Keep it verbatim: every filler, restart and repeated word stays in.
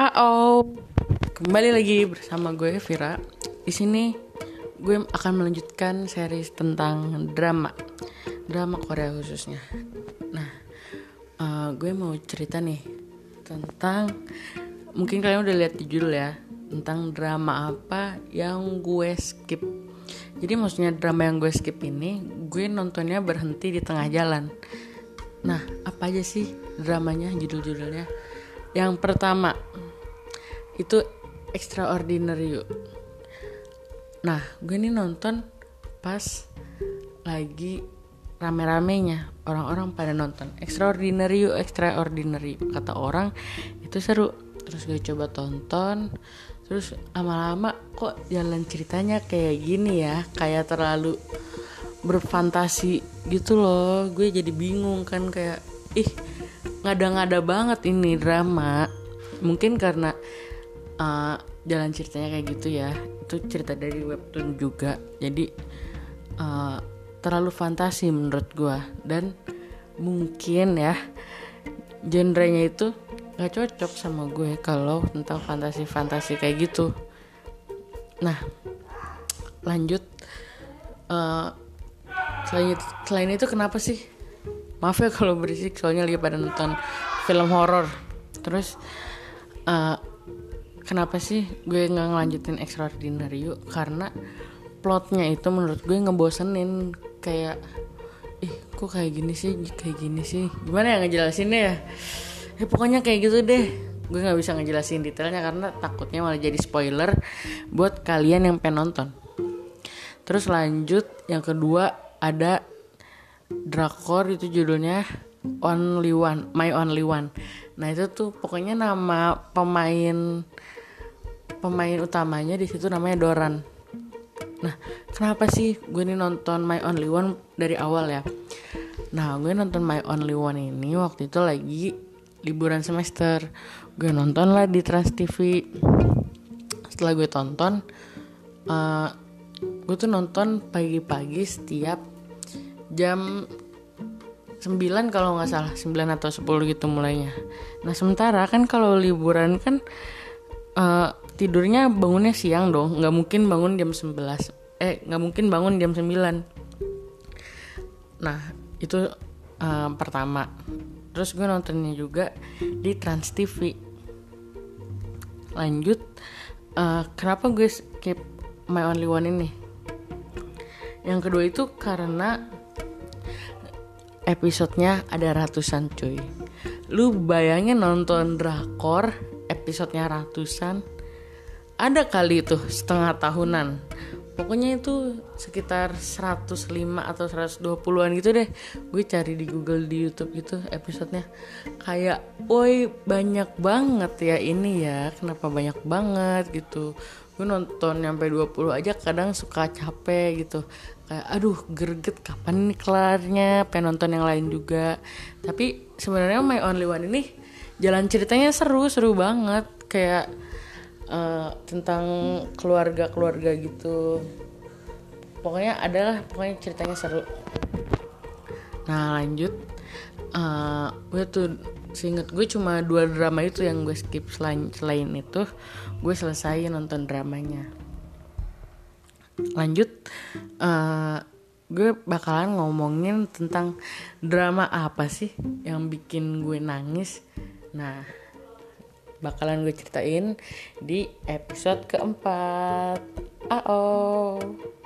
Uh-oh. Kembali lagi bersama gue Vira. Di sini gue akan melanjutkan series tentang drama, drama Korea khususnya. Nah, uh, gue mau cerita nih tentang, mungkin kalian udah lihat di judul ya, tentang drama apa yang gue skip. Jadi maksudnya drama yang gue skip ini, gue nontonnya berhenti di tengah jalan. Nah, apa aja sih dramanya, judul-judulnya? Yang pertama itu Extraordinary You. Nah, gue ini nonton pas lagi rame-ramenya, orang-orang pada nonton Extraordinary You, Extraordinary You. Kata orang itu seru. Terus gue coba tonton. Terus lama-lama kok jalan ceritanya kayak gini ya, kayak terlalu berfantasi gitu loh. Gue jadi bingung kan, kayak ih, ngada-ngada banget ini drama. Mungkin karena uh, jalan ceritanya kayak gitu ya. Itu cerita dari webtoon juga. Jadi uh, terlalu fantasi menurut gue. Dan mungkin ya genrenya itu gak cocok sama gue kalau tentang fantasi-fantasi kayak gitu. Nah, lanjut uh, selain itu, selain itu kenapa sih? Maaf ya kalau berisik, soalnya lagi pada nonton film horor. Terus uh, kenapa sih gue gak ngelanjutin Extraordinary You? Karena plotnya itu menurut gue ngebosenin. Kayak ih, kok kayak gini sih, kayak gini sih. Gimana ya ngejelasinnya ya? Eh, pokoknya kayak gitu deh. Gue gak bisa ngejelasin detailnya karena takutnya malah jadi spoiler buat kalian yang pengen nonton. Terus lanjut yang kedua, ada drakor itu judulnya Only One, My Only One. Nah, itu tuh pokoknya nama pemain pemain utamanya di situ namanya Doran. Nah, kenapa sih gue nih nonton My Only One dari awal ya? Nah, gue nonton My Only One ini waktu itu lagi liburan semester. Gue nonton lah di Trans T V. Setelah gue tonton, uh, gue tuh nonton pagi-pagi setiap jam sembilan kalau gak salah, sembilan atau sepuluh gitu mulainya. Nah, sementara kan kalau liburan kan uh, tidurnya bangunnya siang dong. Gak mungkin bangun jam sebelas. Eh gak mungkin bangun jam sembilan. Nah, itu uh, pertama. Terus gue nontonnya juga di Trans T V. Lanjut, uh, kenapa gue skip My Only One ini? Yang kedua itu karena episodenya ada ratusan cuy. Lu bayangin nonton drakor episodenya ratusan. Ada kali itu setengah tahunan. Pokoknya itu sekitar seratus lima atau seratus dua puluhan gitu deh. Gue cari di Google, di YouTube gitu episodenya. Kayak woi, banyak banget ya ini ya. Kenapa banyak banget gitu. Gue nonton sampai dua puluh aja kadang suka capek gitu. Kayak aduh, greget kapan nih kelarnya, pengen nonton yang lain juga. Tapi sebenarnya My Only One ini jalan ceritanya seru, seru banget. Kayak uh, tentang keluarga-keluarga gitu. Pokoknya adalah, pokoknya ceritanya seru. Nah, lanjut, uh, gue tuh seinget gue cuma dua drama itu yang gue skip. Selain, selain itu gue selesai nonton dramanya. Lanjut, uh, gue bakalan ngomongin tentang drama apa sih yang bikin gue nangis. Nah, bakalan gue ceritain di episode keempat. A-oh.